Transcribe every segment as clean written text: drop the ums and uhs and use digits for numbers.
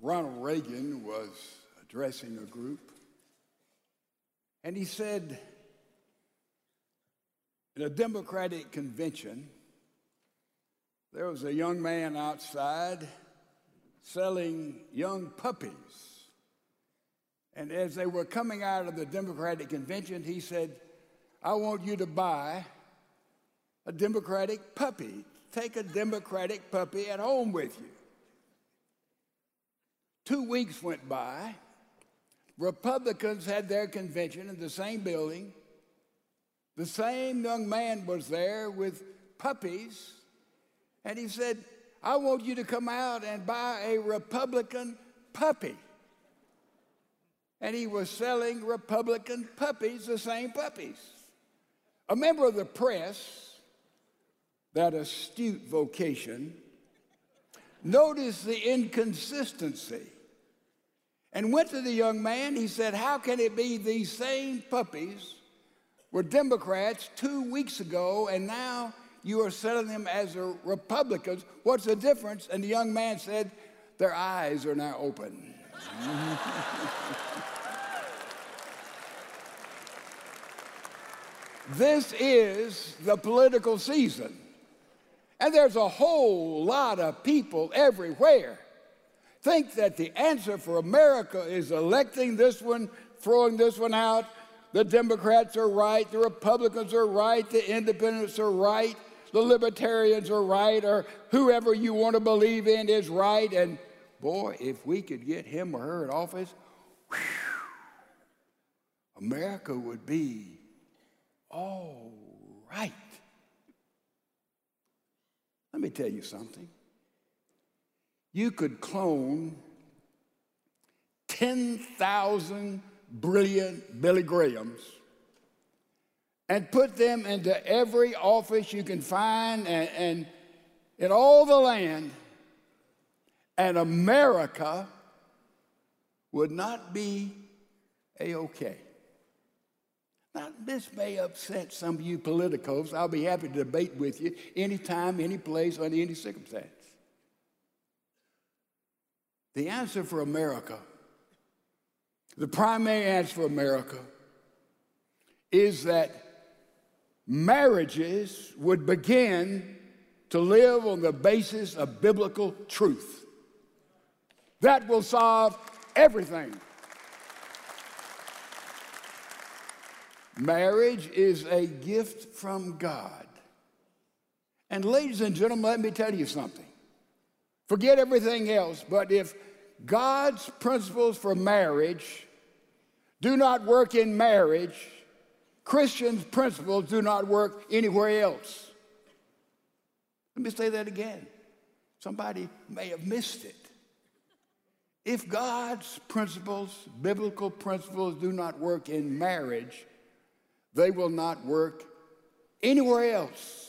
Ronald Reagan was addressing a group, and he said, in a Democratic convention, there was a young man outside selling young puppies. And as they were coming out of the Democratic convention, he said, I want you to buy a Democratic puppy. Take a Democratic puppy at home with you. 2 weeks went by. Republicans had their convention in the same building. The same young man was there with puppies, and he said, I want you to come out and buy a Republican puppy. And he was selling Republican puppies, the same puppies. A member of the press, that astute vocation, noticed the inconsistency and went to the young man. He said, how can it be these same puppies were Democrats 2 weeks ago, and now you are selling them as Republicans? What's the difference? And the young man said, their eyes are now open. This is the political season. And there's a whole lot of people everywhere think that the answer for America is electing this one, throwing this one out. The Democrats are right, the Republicans are right, the independents are right, the libertarians are right, or whoever you want to believe in is right. And boy, if we could get him or her in office, whew, America would be all right. Let me tell you something. You could clone 10,000 brilliant Billy Grahams and put them into every office you can find and in all the land, and America would not be a-okay. Now, this may upset some of you politicos. I'll be happy to debate with you anytime, any place, under any circumstance. The answer for America, the primary answer for America, is that marriages would begin to live on the basis of biblical truth. That will solve everything. Marriage is a gift from God. And ladies and gentlemen, let me tell you something. Forget everything else, but if God's principles for marriage do not work in marriage, Christians' principles do not work anywhere else. Let me say that again. Somebody may have missed it. If God's principles, biblical principles, do not work in marriage, they will not work anywhere else.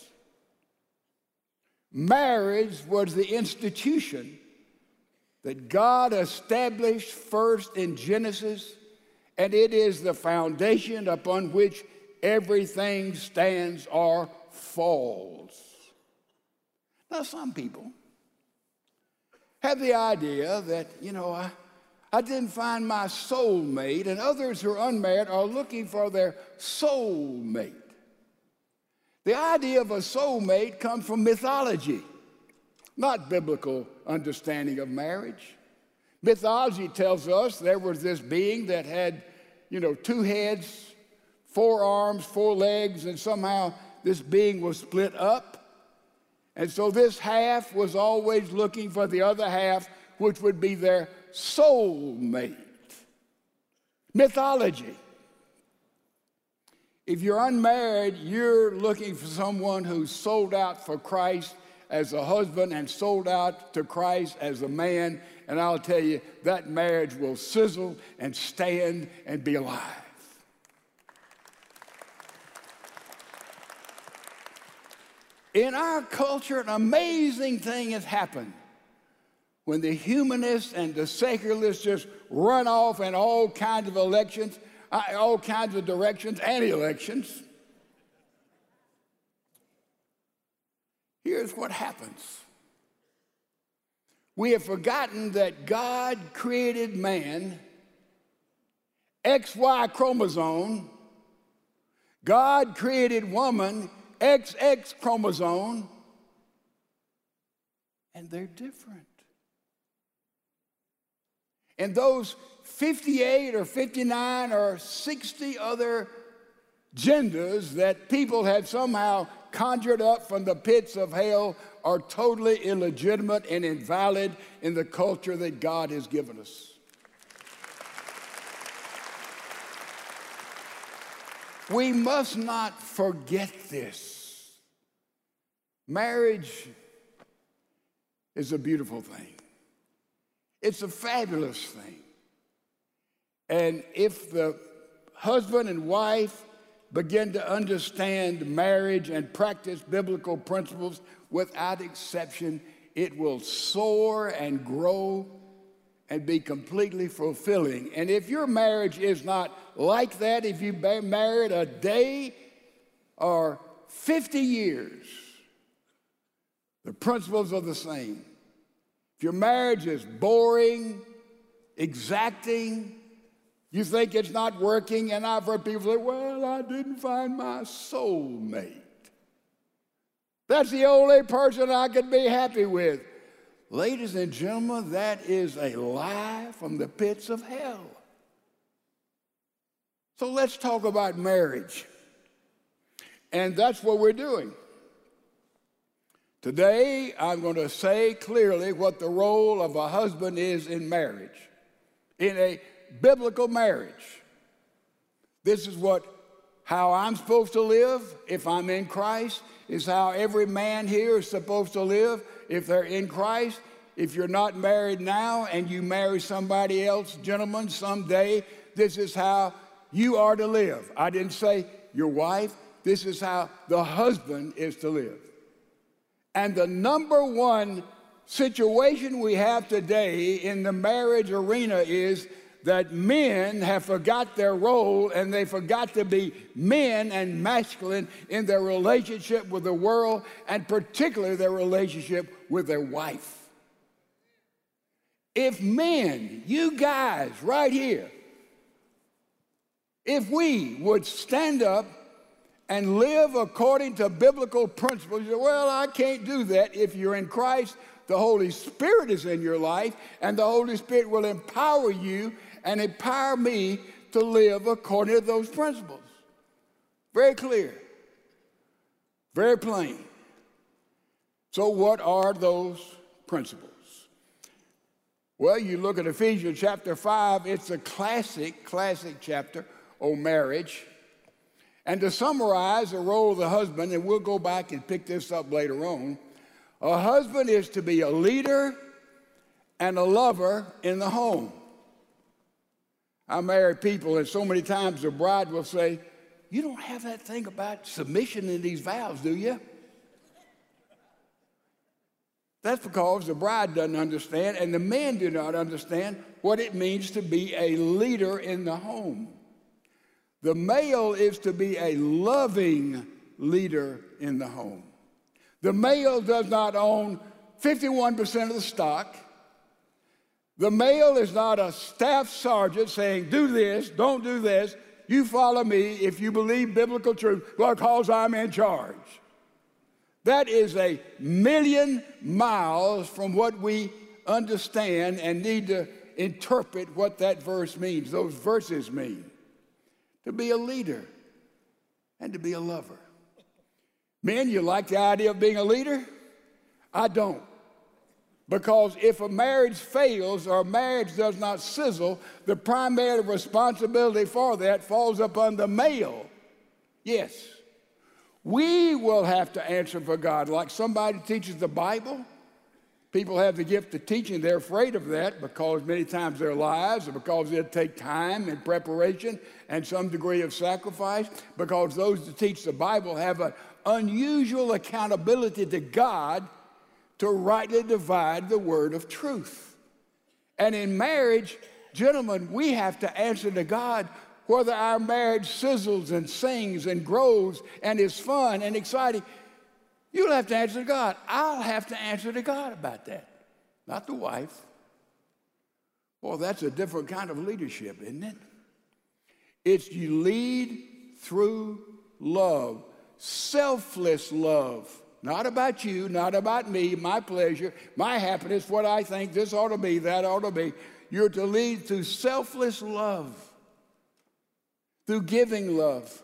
Marriage was the institution that God established first in Genesis, and it is the foundation upon which everything stands or falls. Now, some people have the idea that, you know, I didn't find my soulmate, and others who are unmarried are looking for their soulmate. The idea of a soulmate comes from mythology, not biblical understanding of marriage. Mythology tells us there was this being that had, you know, two heads, four arms, four legs, and somehow this being was split up. And so this half was always looking for the other half, which would be their soulmate. Mythology. If you're unmarried, you're looking for someone who's sold out for Christ as a husband and sold out to Christ as a man. And I'll tell you, that marriage will sizzle and stand and be alive. In our culture, an amazing thing has happened. When the humanists and the secularists just run off in all kinds of elections, all kinds of directions and elections, here's what happens. We have forgotten that God created man, XY chromosome. God created woman, XX chromosome. And they're different. And those 58 or 59 or 60 other genders that people have somehow conjured up from the pits of hell are totally illegitimate and invalid in the culture that God has given us. We must not forget this. Marriage is a beautiful thing. It's a fabulous thing. And if the husband and wife begin to understand marriage and practice biblical principles without exception, it will soar and grow and be completely fulfilling. And if your marriage is not like that, if you've been married a day or 50 years, the principles are the same. If your marriage is boring, exacting, you think it's not working, and I've heard people say, well, I didn't find my soulmate. That's the only person I could be happy with. Ladies and gentlemen, that is a lie from the pits of hell. So let's talk about marriage. And that's what we're doing. Today, I'm going to say clearly what the role of a husband is in marriage, in a biblical marriage. This is how I'm supposed to live if I'm in Christ. Is how every man here is supposed to live if they're in Christ. If you're not married now and you marry somebody else, gentlemen, someday, this is how you are to live. I didn't say your wife. This is how the husband is to live. And the number one situation we have today in the marriage arena is that men have forgot their role, and they forgot to be men and masculine in their relationship with the world, and particularly their relationship with their wife. If men, you guys right here, if we would stand up and live according to biblical principles, you say, well, I can't do that. If you're in Christ, the Holy Spirit is in your life, and the Holy Spirit will empower you and empower me to live according to those principles. Very clear, very plain. So what are those principles? Well, you look at Ephesians chapter 5, it's a classic chapter on marriage. And to summarize the role of the husband, and we'll go back and pick this up later on, a husband is to be a leader and a lover in the home. I marry people, and so many times the bride will say, you don't have that thing about submission in these vows, do you? That's because the bride doesn't understand, and the men do not understand what it means to be a leader in the home. The male is to be a loving leader in the home. The male does not own 51% of the stock. The male is not a staff sergeant saying, do this, don't do this, you follow me if you believe biblical truth because I'm in charge. That is a million miles from what we understand and need to interpret what that verse means, those verses mean. To be a leader and to be a lover. Men, you like the idea of being a leader? I don't. Because if a marriage fails or a marriage does not sizzle, the primary responsibility for that falls upon the male. Yes. We will have to answer for God. Like somebody teaches the Bible, people have the gift of teaching. They're afraid of that because many times their lives, or because it'll take time and preparation and some degree of sacrifice, because those that teach the Bible have an unusual accountability to God to rightly divide the word of truth. And in marriage, gentlemen, we have to answer to God whether our marriage sizzles and sings and grows and is fun and exciting. You'll have to answer to God. I'll have to answer to God about that. not the wife. Well, that's a different kind of leadership, isn't it? It's you lead through love, selfless love. Not about you, not about me, my pleasure, my happiness, what I think, this ought to be, that ought to be. You're to lead through selfless love, through giving love,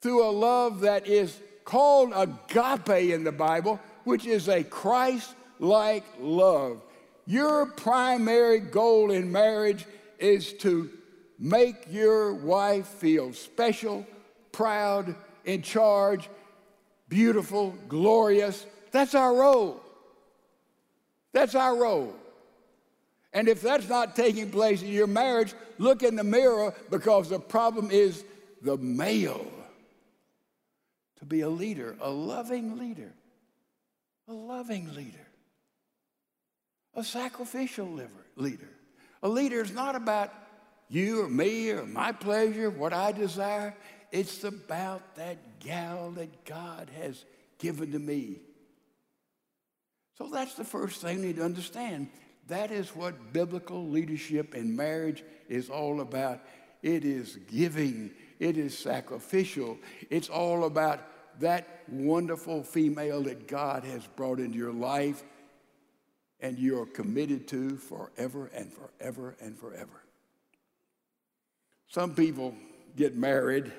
through a love that is called agape in the Bible, which is a Christ-like love. Your primary goal in marriage is to make your wife feel special, proud, in charge, beautiful, glorious. That's our role. That's our role. And if that's not taking place in your marriage, look in the mirror, because the problem is the male. To be a leader, a loving leader, a loving leader, a sacrificial leader. A leader is not about you or me or my pleasure, what I desire. It's about that gal that God has given to me. So that's the first thing we need to understand. That is what biblical leadership in marriage is all about. It is giving. It is sacrificial. It's all about that wonderful female that God has brought into your life and you're committed to forever and forever and forever. Some people get married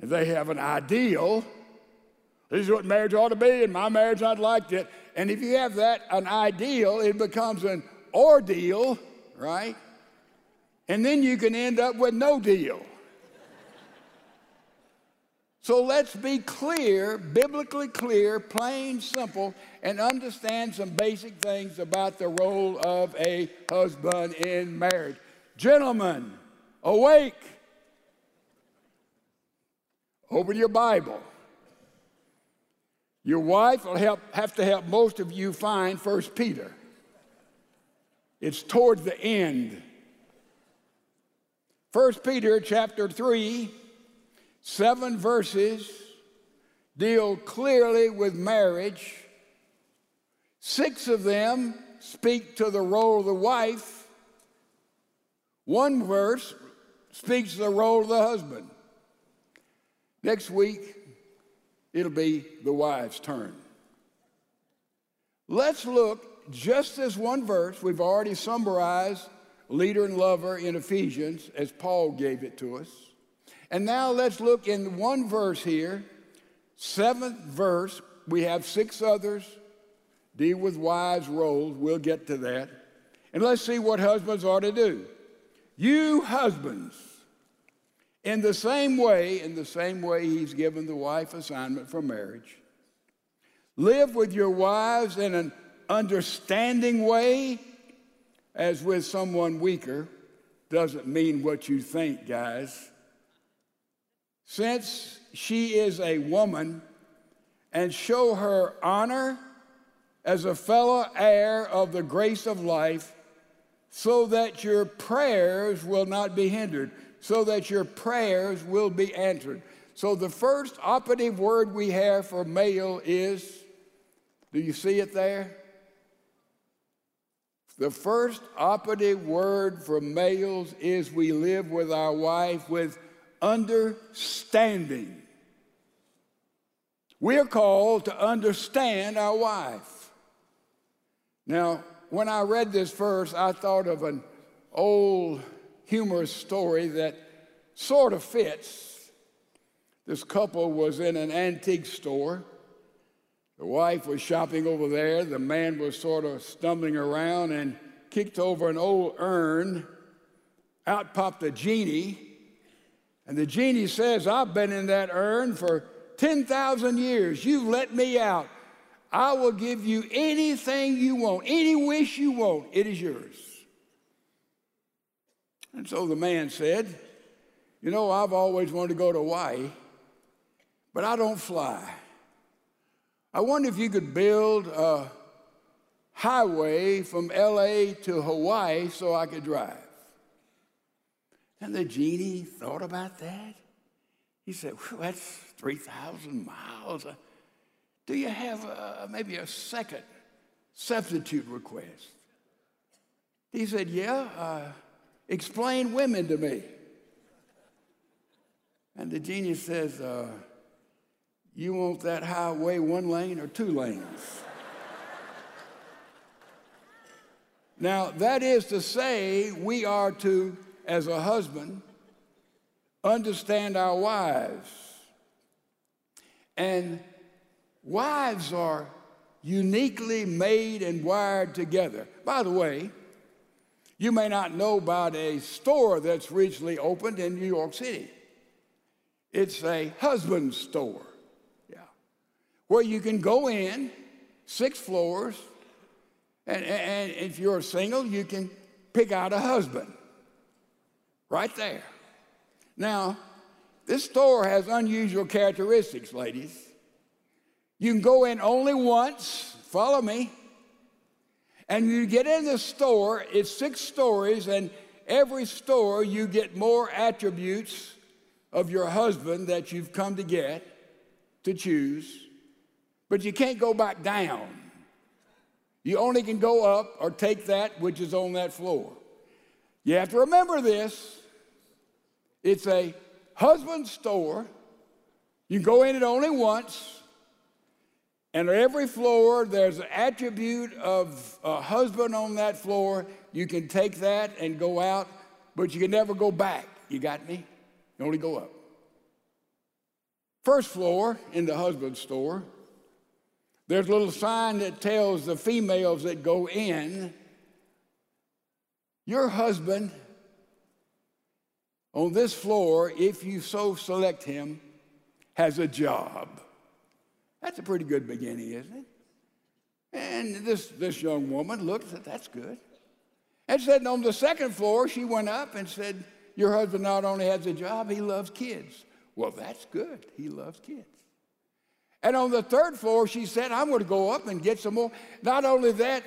and they have an ideal. This is what marriage ought to be, and my marriage, I'd like it. And if you have that, an ideal, it becomes an ordeal, right? And then you can end up with no deal. So let's be clear, biblically clear, plain, simple, and understand some basic things about the role of a husband in marriage. Gentlemen, awake. Open your Bible. Your wife will have to help most of you find First Peter. It's towards the end. First Peter chapter 3, 7 verses, deal clearly with marriage. 6 of them speak to the role of the wife. 1 verse speaks to the role of the husband. Next week, it'll be the wife's turn. Let's look just this one verse. We've already summarized leader and lover in Ephesians as Paul gave it to us. And now let's look in one verse here, 7th verse. We have 6 others deal with wives' roles. We'll get to that. And let's see what husbands ought to do. You husbands, in the same way he's given the wife assignment for marriage, live with your wives in an understanding way as with someone weaker. Doesn't mean what you think, guys. Since she is a woman, and show her honor as a fellow heir of the grace of life, so that your prayers will not be hindered. So that your prayers will be answered. So the first operative word we have for male is, do you see it there? The first operative word for males is we live with our wife with understanding. We are called to understand our wife. Now, when I read this verse, I thought of an old humorous story that sort of fits. This couple was in an antique store. The wife was shopping over there. The man was sort of stumbling around and kicked over an old urn. Out popped a genie. And the genie says, "I've been in that urn for 10,000 years. You've let me out. I will give you anything you want, any wish you want. It is yours." And so the man said, "You know, I've always wanted to go to Hawaii, but I don't fly. I wonder if you could build a highway from L.A. to Hawaii so I could drive." And the genie thought about that. He said, "Well, that's 3,000 miles. Do you have maybe a second substitute request. He said, explain women to me. And the genius says, you want that highway one lane or two lanes? Now, that is to say, we are to, as a husband, understand our wives. And wives are uniquely made and wired together. By the way, you may not know about a store that's recently opened in New York City. It's a husband's store, where you can go in, 6 floors, and if you're single, you can pick out a husband right there. Now, this store has unusual characteristics, ladies. You can go in only once, follow me, and you get in the store. It's 6 stories, and every store you get more attributes of your husband that you've come to get, to choose, but you can't go back down. You only can go up or take that which is on that floor. You have to remember this. It's a husband's store. You go in it only once. And on every floor, there's an attribute of a husband on that floor. You can take that and go out, but you can never go back. You got me? You only go up. First floor in the husband's store, there's a little sign that tells the females that go in, your husband on this floor, if you so select him, has a job. That's a pretty good beginning, isn't it? And this young woman looked at, that's good. And said on the second floor, she went up and said, your husband not only has a job, he loves kids. Well, that's good. He loves kids. And on the third floor, she said, I'm going to go up and get some more. Not only that,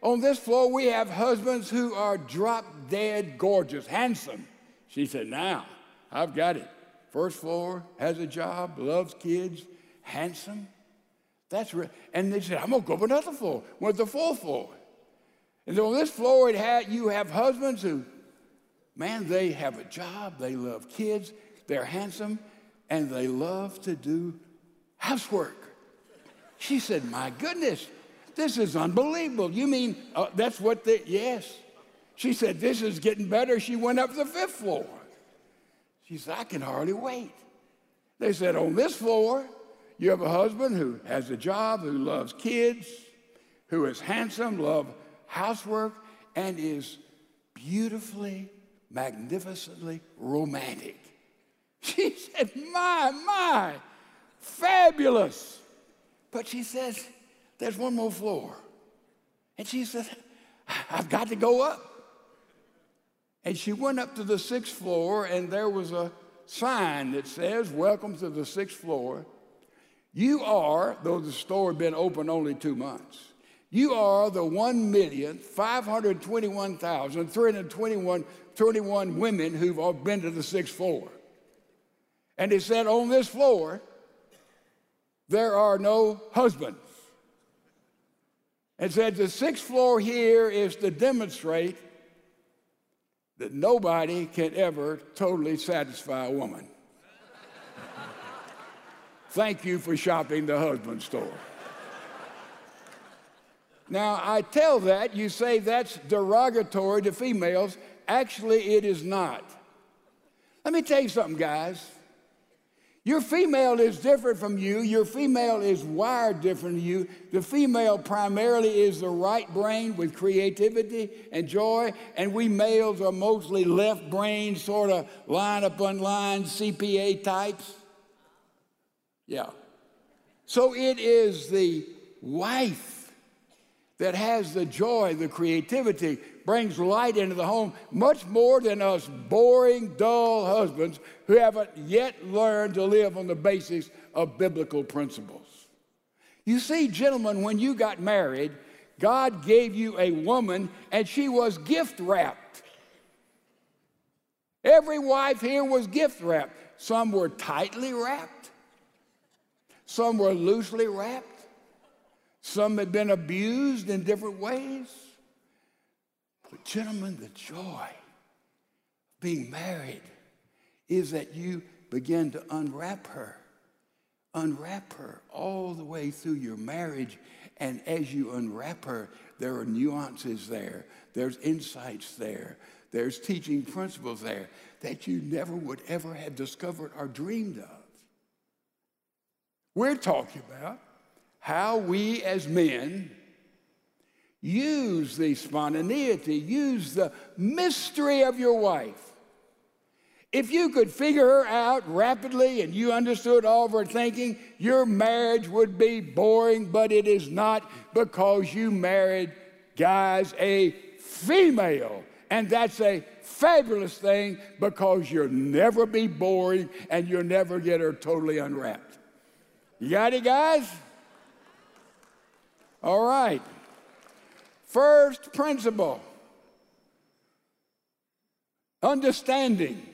on this floor, we have husbands who are drop-dead gorgeous, handsome. She said, now, I've got it. First floor, has a job, loves kids, handsome. That's real. And they said, I'm going to go up another floor. Went to the fourth floor. And on this floor, you have husbands who, man, they have a job, they love kids, they're handsome, and they love to do housework. She said, my goodness, this is unbelievable. You mean, that's what the, yes. She said, this is getting better. She went up to the fifth floor. She said, I can hardly wait. They said, on this floor, you have a husband who has a job, who loves kids, who is handsome, loves housework, and is beautifully, magnificently romantic. She said, my, fabulous. But she says, there's one more floor. And she says, I've got to go up. And she went up to the 6th floor, and there was a sign that says, welcome to the 6th floor. You are, though the store had been open only 2 months, you are the 1,521,321 women who've been to the 6th floor. And it said, on this floor, there are no husbands. It said, the 6th floor here is to demonstrate that nobody can ever totally satisfy a woman. Thank you for shopping the husband store. Now, I tell that, you say that's derogatory to females. Actually, it is not. Let me tell you something, guys. Your female is different from you. Your female is wired different from you. The female primarily is the right brain with creativity and joy, and we males are mostly left brain, sort of line upon line, CPA types. Yeah. So it is the wife that has the joy, the creativity, brings light into the home, much more than us boring, dull husbands who haven't yet learned to live on the basis of biblical principles. You see, gentlemen, when you got married, God gave you a woman, and she was gift-wrapped. Every wife here was gift-wrapped. Some were tightly wrapped. Some were loosely wrapped. Some had been abused in different ways. But gentlemen, the joy of being married is that you begin to unwrap her all the way through your marriage. And as you unwrap her, there are nuances there. There's insights there. There's teaching principles there that you never would ever have discovered or dreamed of. We're talking about how we as men use the spontaneity, use the mystery of your wife. If you could figure her out rapidly and you understood all of her thinking, your marriage would be boring, but it is not, because you married, guys, a female. And that's a fabulous thing, because you'll never be boring and you'll never get her totally unwrapped. You got it, guys? All right. First principle, understanding.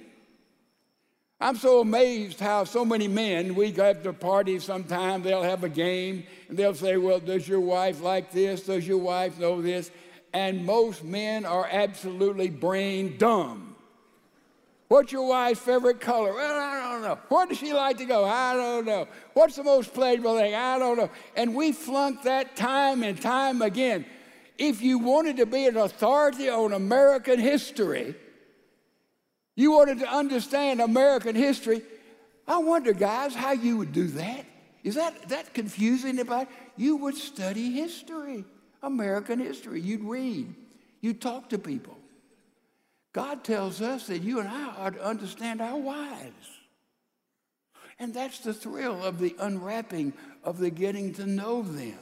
I'm so amazed how so many men, we go to parties sometime, they'll have a game, and they'll say, well, does your wife like this? Does your wife know this? And most men are absolutely brain dumb. What's your wife's favorite color? Well, I don't know. Where does she like to go? I don't know. What's the most pleasurable thing? I don't know. And we flunk that time and time again. If you wanted to be an authority on American history, you wanted to understand American history. I wonder, guys, how you would do that. Is that confusing about it? You would study history, American history. You'd read. You'd talk to people. God tells us that you and I ought to understand our wives. And that's the thrill of the unwrapping, of the getting to know them.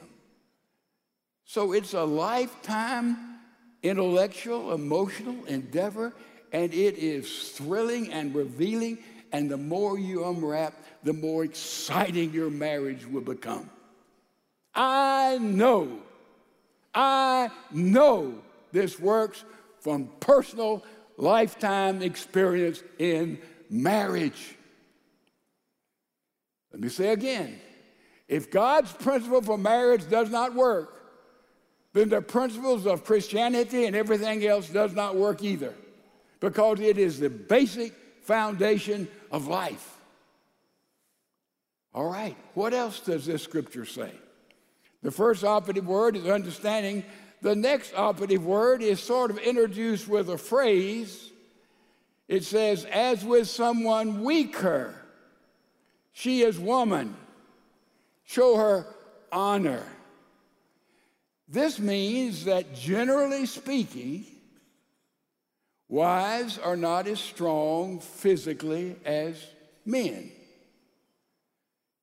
So it's a lifetime intellectual, emotional endeavor. And it is thrilling and revealing, and the more you unwrap, the more exciting your marriage will become. I know this works from personal lifetime experience in marriage. Let me say again, if God's principle for marriage does not work, then the principles of Christianity and everything else does not work either. Because it is the basic foundation of life. All right, what else does this scripture say? The first operative word is understanding. The next operative word is sort of introduced with a phrase. It says, as with someone weaker, she is woman. Show her honor. This means that generally speaking, wives are not as strong physically as men.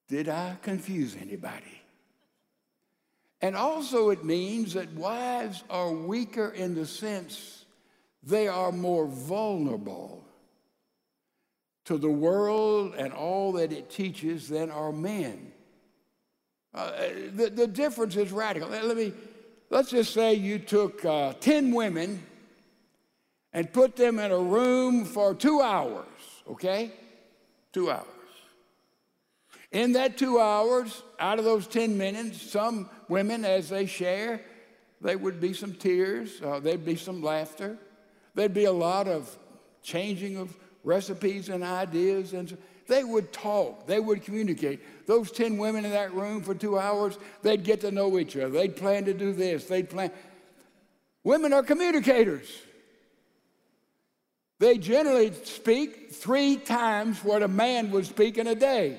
Did I confuse anybody? And also it means that wives are weaker in the sense they are more vulnerable to the world and all that it teaches than are men. The difference is radical. Let's just say you took 10 women and put them in a room for 2 hours, okay? 2 hours. In that 2 hours, out of those 10 minutes, some women, as they share, there would be some tears, there'd be some laughter, there'd be a lot of changing of recipes and ideas, and they would talk, they would communicate. Those 10 women in that room for 2 hours, they'd get to know each other, they'd plan to do this, they'd plan. Women are communicators. They generally speak 3 times what a man would speak in a day.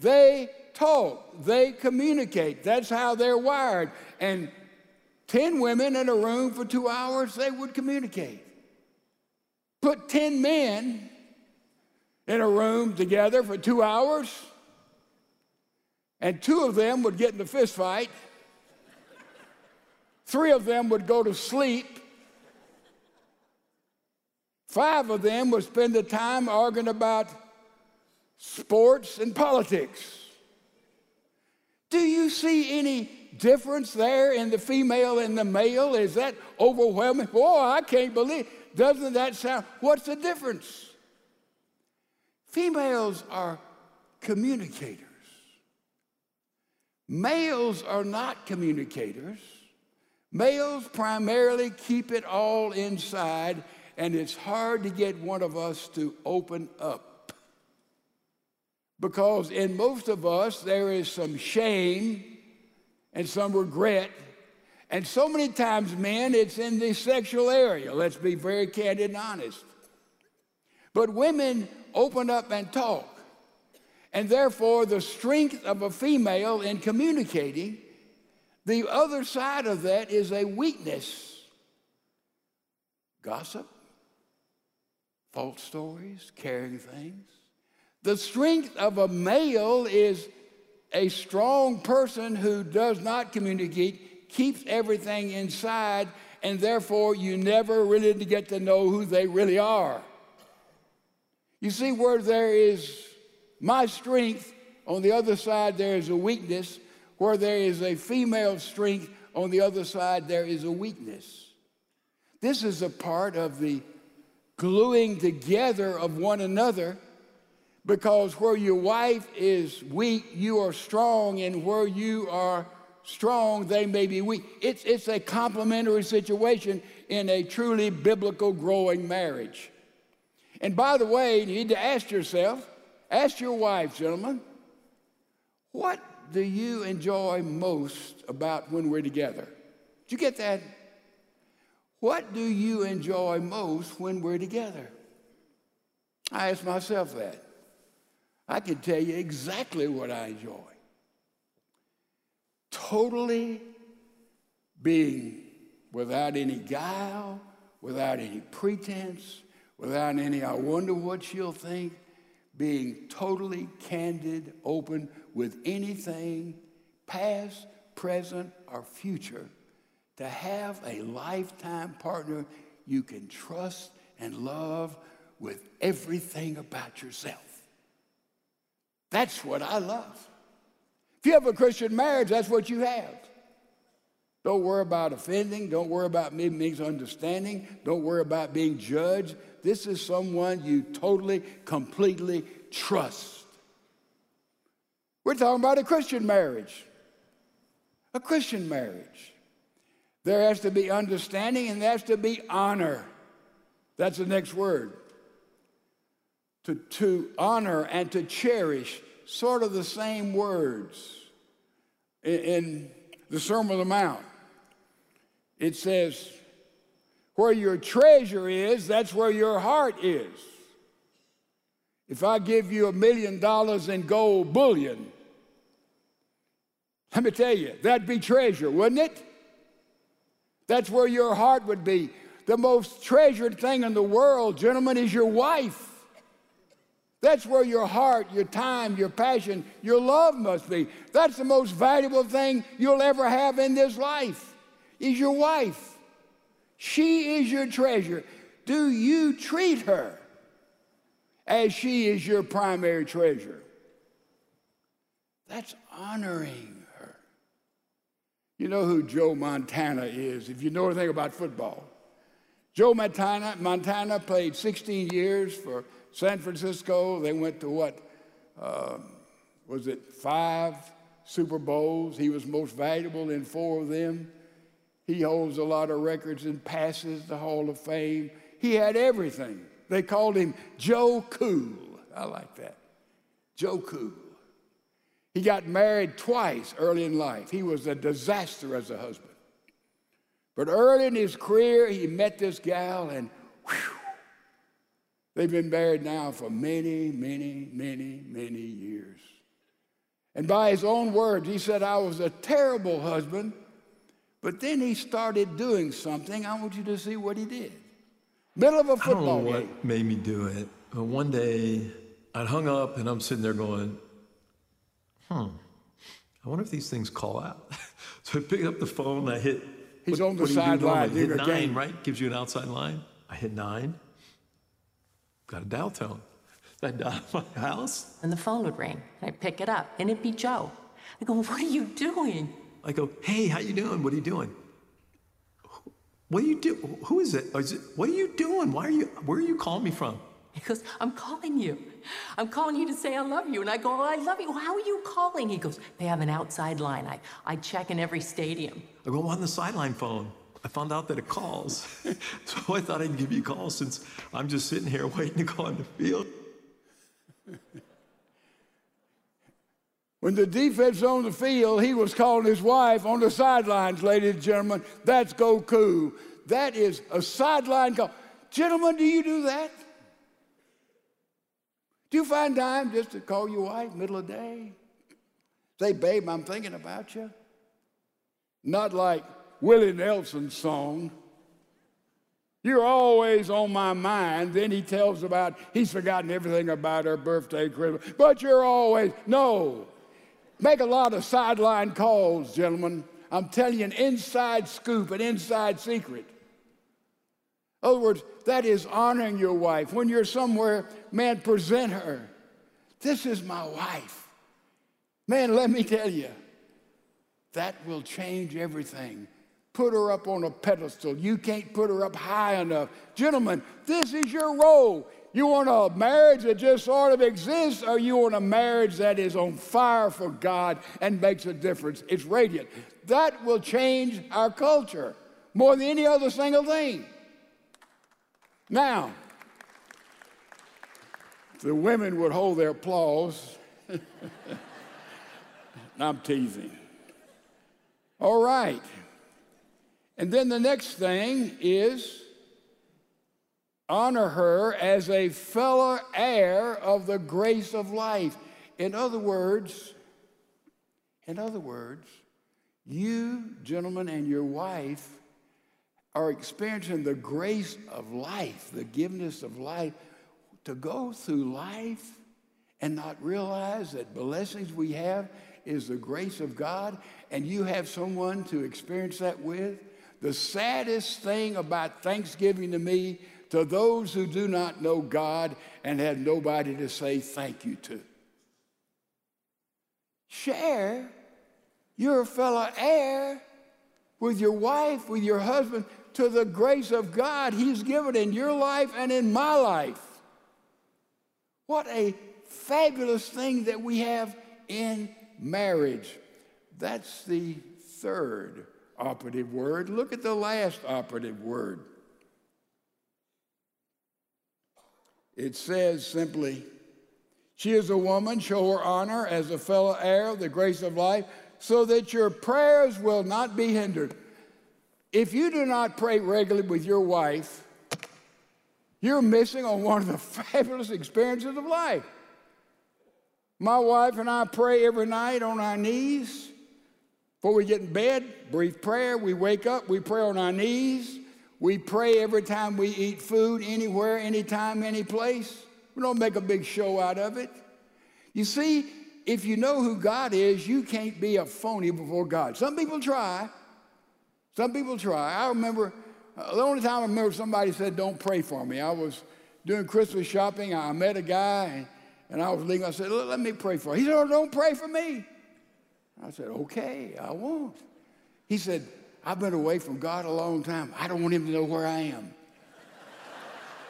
They talk. They communicate. That's how they're wired. And 10 women in a room for 2 hours, they would communicate. Put 10 men in a room together for 2 hours, and 2 of them would get in a fist fight. 3 of them would go to sleep. 5 of them would spend the time arguing about sports and politics. Do you see any difference there in the female and the male? Is that overwhelming? Oh, I can't believe. Doesn't that sound? What's the difference? Females are communicators. Males are not communicators. Males primarily keep it all inside, and it's hard to get one of us to open up. Because in most of us, there is some shame and some regret. And so many times, men, it's in the sexual area. Let's be very candid and honest. But women open up and talk. And therefore, the strength of a female in communicating, the other side of that is a weakness. Gossip, false stories, carrying things. The strength of a male is a strong person who does not communicate, keeps everything inside, and therefore you never really get to know who they really are. You see, where there is my strength, on the other side there is a weakness. Where there is a female strength, on the other side there is a weakness. This is a part of the gluing together of one another, because where your wife is weak, you are strong, and where you are strong, they may be weak. It's a complementary situation in a truly biblical growing marriage. And by the way, you need to ask yourself, ask your wife, gentlemen, what do you enjoy most about when we're together? Did you get that? What do you enjoy most when we're together? I ask myself that. I can tell you exactly what I enjoy. Totally being without any guile, without any pretense, without any, I wonder what she'll think. Being totally candid, open with anything, past, present, or future, to have a lifetime partner you can trust and love with everything about yourself. That's what I love. If you have a Christian marriage, that's what you have. Don't worry about offending. Don't worry about misunderstanding. Don't worry about being judged. This is someone you totally, completely trust. We're talking about a Christian marriage. A Christian marriage. There has to be understanding and there has to be honor. That's the next word. To honor and to cherish, sort of the same words. In the Sermon on the Mount, it says, where your treasure is, that's where your heart is. If I give you $1 million in gold bullion, let me tell you, that'd be treasure, wouldn't it? That's where your heart would be. The most treasured thing in the world, gentlemen, is your wife. That's where your heart, your time, your passion, your love must be. That's the most valuable thing you'll ever have in this life, is your wife. She is your treasure. Do you treat her as she is your primary treasure? That's honoring her. You know who Joe Montana is, if you know anything about football. Joe Montana played 16 years for San Francisco. They went to what, was it 5 Super Bowls? He was most valuable in 4 of them. He holds a lot of records and passes the Hall of Fame. He had everything. They called him Joe Cool. I like that. Joe Cool. He got married twice early in life. He was a disaster as a husband. But early in his career, he met this gal, and whew, they've been married now for many, many, many, many years. And by his own words, he said, I was a terrible husband. But then he started doing something. I want you to see what he did. Middle of a football game. I don't know what made me do it. But one day, I'd hung up, and I'm sitting there going, I wonder if these things call out. So I picked up the phone, and I hit. He's on the sideline. I hit 9, right? Gives you an outside line. I hit 9. Got a dial tone. I dialed my house. And the phone would ring. I'd pick it up, and it'd be Joe. I go, what are you doing? I go, hey, how you doing? What are you doing? What do you do? Who is it? What are you doing? Why are you? Where are you calling me from? He goes, I'm calling you. I'm calling you to say I love you. And I go, oh, I love you. How are you calling? He goes, they have an outside line. I check in every stadium. I go, I'm on the sideline phone. I found out that it calls. So I thought I'd give you a call since I'm just sitting here waiting to go on the field. When the defense on the field, he was calling his wife on the sidelines, ladies and gentlemen. That's Goku. That is a sideline call. Gentlemen, do you do that? Do you find time just to call your wife middle of the day? Say, babe, I'm thinking about you. Not like Willie Nelson's song. You're always on my mind. Then he tells about he's forgotten everything about her birthday, Christmas. But you're always, no. Make a lot of sideline calls, gentlemen. I'm telling you an inside scoop, an inside secret. In other words, that is honoring your wife. When you're somewhere, man, present her. This is my wife. Man, let me tell you, that will change everything. Put her up on a pedestal. You can't put her up high enough. Gentlemen, this is your role. You want a marriage that just sort of exists, or you want a marriage that is on fire for God and makes a difference? It's radiant. That will change our culture more than any other single thing. Now, the women would hold their applause. I'm teasing. All right. And then the next thing is honor her as a fellow heir of the grace of life. In other words, you, gentlemen, and your wife are experiencing the grace of life, the forgiveness of life, to go through life and not realize that blessings we have is the grace of God, and you have someone to experience that with. The saddest thing about Thanksgiving to me, to those who do not know God and have nobody to say thank you to. Share your fellow heir with your wife, with your husband, to the grace of God he's given in your life and in my life. What a fabulous thing that we have in marriage. That's the third operative word. Look at the last operative word. It says simply, she is a woman, show her honor as a fellow heir of the grace of life, so that your prayers will not be hindered. If you do not pray regularly with your wife, you're missing on one of the fabulous experiences of life. My wife and I pray every night on our knees. Before we get in bed, brief prayer, we wake up, we pray on our knees, we pray every time we eat food, anywhere, anytime, any place. We don't make a big show out of it. You see, if you know who God is, you can't be a phony before God. Some people try. Some people try. I remember, the only time I remember somebody said, don't pray for me. I was doing Christmas shopping, I met a guy, and I was leaving, I said, let me pray for you. He said, oh, don't pray for me. I said, okay, I won't. He said, I've been away from God a long time. I don't want him to know where I am.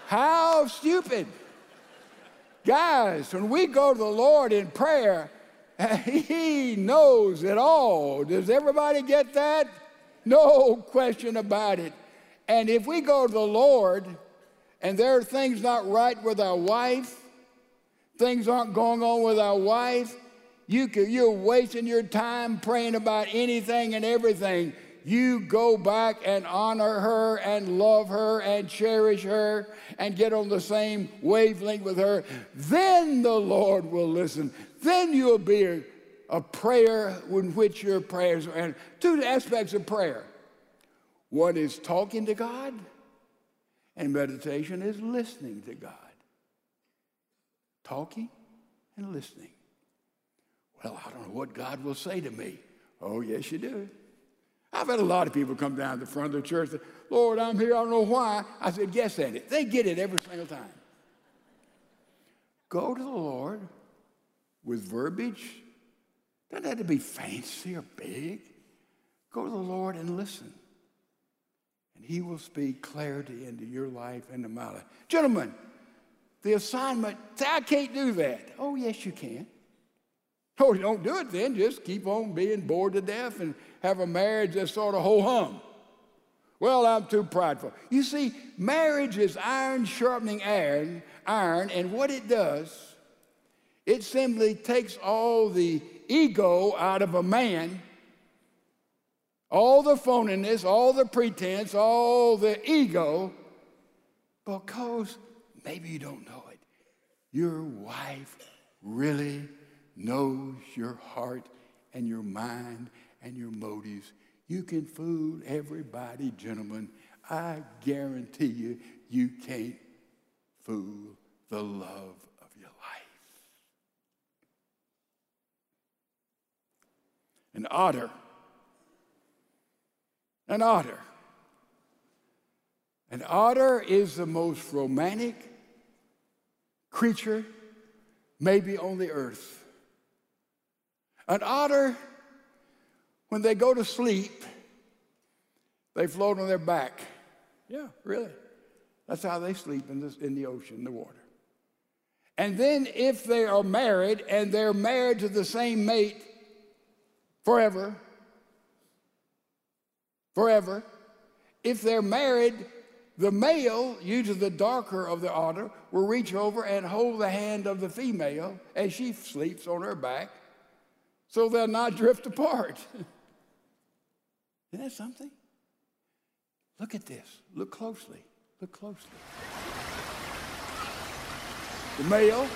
How stupid. Guys, when we go to the Lord in prayer, he knows it all. Does everybody get that? No question about it. And if we go to the Lord and there are things not right with our wife, things aren't going on with our wife, you're wasting your time praying about anything and everything. You go back and honor her and love her and cherish her and get on the same wavelength with her. Then the Lord will listen. Then you'll be a prayer in which your prayers are answered. Two aspects of prayer. One is talking to God, and meditation is listening to God. Talking and listening. Well, I don't know what God will say to me. Oh, yes, you do. I've had a lot of people come down to the front of the church and say, Lord, I'm here, I don't know why. I said, guess at it. They get it every single time. Go to the Lord with verbiage. Doesn't have to be fancy or big. Go to the Lord and listen. And he will speak clarity into your life and into my life. Gentlemen, the assignment. Say, I can't do that. Oh, yes, you can. Oh, you don't do it then. Just keep on being bored to death and have a marriage that's sort of ho-hum. Well, I'm too prideful. You see, marriage is iron sharpening iron, and what it does, it simply takes all the ego out of a man, all the phoniness, all the pretense, all the ego, because maybe you don't know it. Your wife really knows your heart and your mind and your motives. You can fool everybody, gentlemen. I guarantee you, you can't fool the love of your life. An otter is the most romantic creature maybe on the earth. An otter, when they go to sleep, they float on their back. Yeah, really. That's how they sleep in the ocean, the water. And then if they are married and they're married to the same mate forever, if they're married, the male, usually the darker of the otter, will reach over and hold the hand of the female as she sleeps on her back so they'll not drift apart. Isn't that something? Look at this. Look closely. Look closely. The male.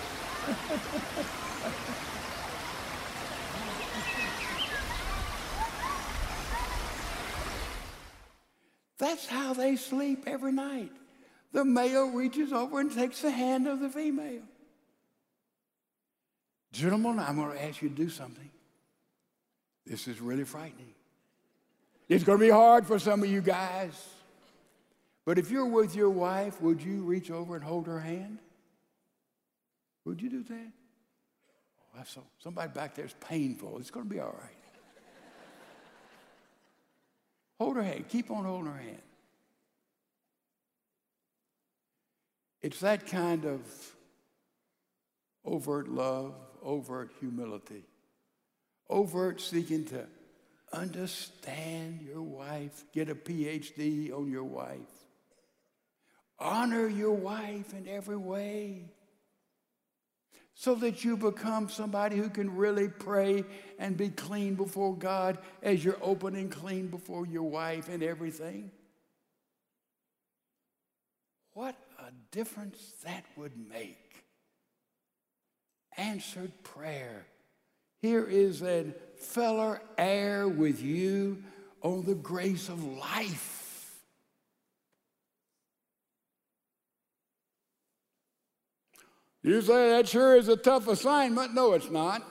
That's how they sleep every night. The male reaches over and takes the hand of the female. Gentlemen, I'm going to ask you to do something. This is really frightening. It's going to be hard for some of you guys. But if you're with your wife, would you reach over and hold her hand? Would you do that? Oh, that's so, somebody back there is painful. It's going to be all right. Hold her hand. Keep on holding her hand. It's that kind of overt love, overt humility, overt seeking to understand your wife, get a PhD on your wife, honor your wife in every way so that you become somebody who can really pray and be clean before God as you're open and clean before your wife and everything. What a difference that would make. Answered prayer. Here is a fellow heir with you on the grace of life. You say, that sure is a tough assignment. No, it's not.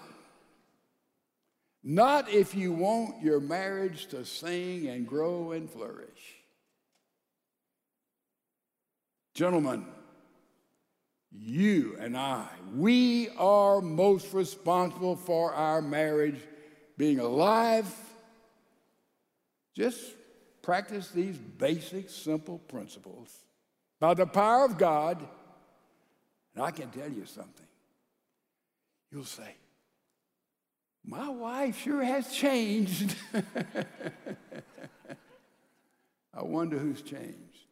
Not if you want your marriage to sing and grow and flourish. Gentlemen, you and I, we are most responsible for our marriage being alive. Just practice these basic, simple principles. By the power of God, and I can tell you something. You'll say, my wife sure has changed. I wonder who's changed.